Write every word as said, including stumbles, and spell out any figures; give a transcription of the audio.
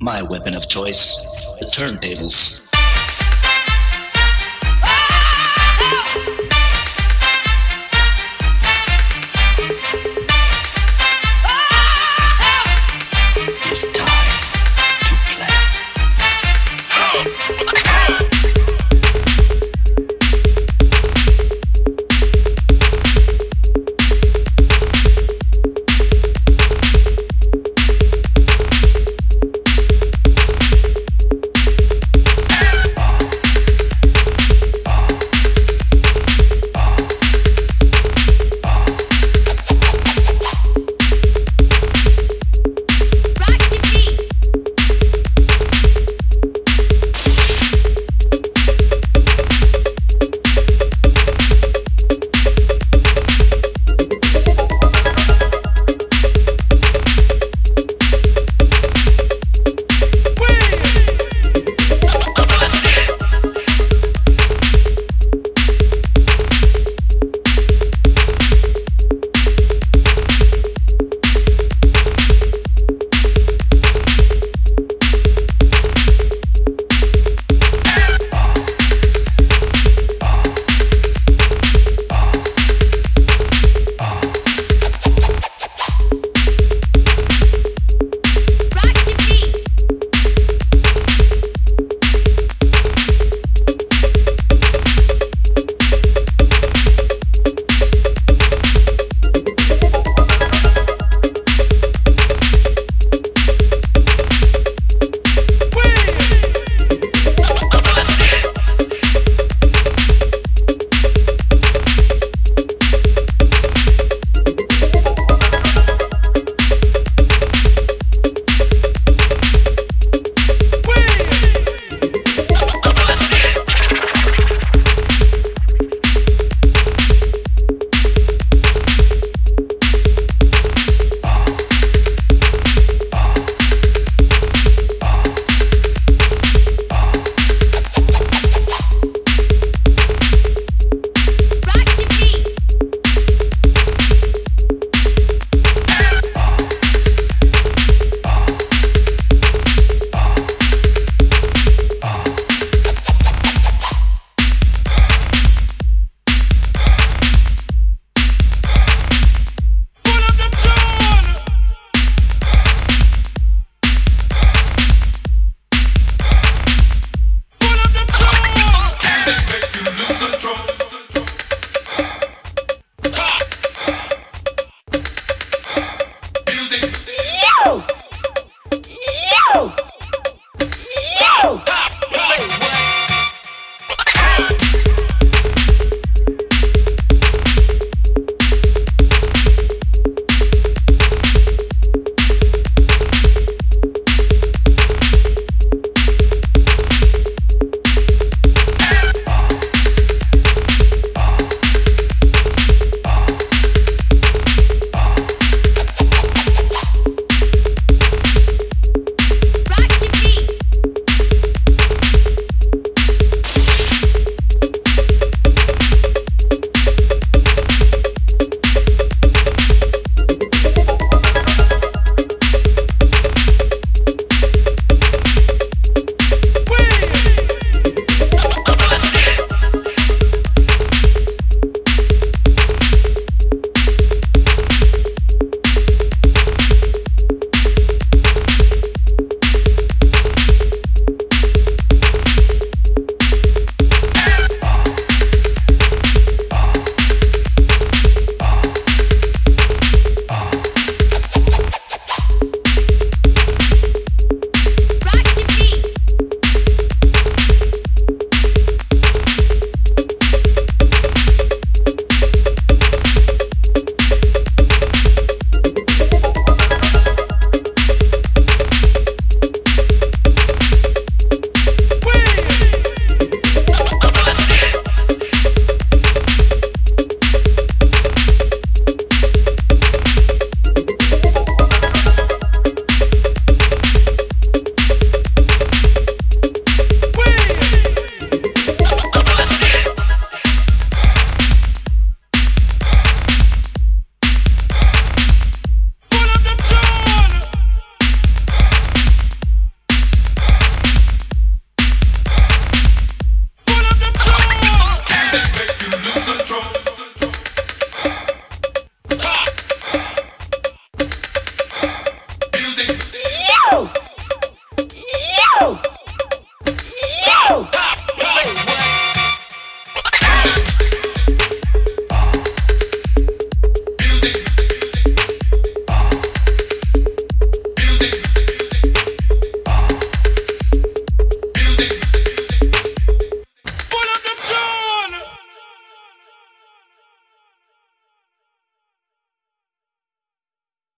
My weapon of choice, the turntables.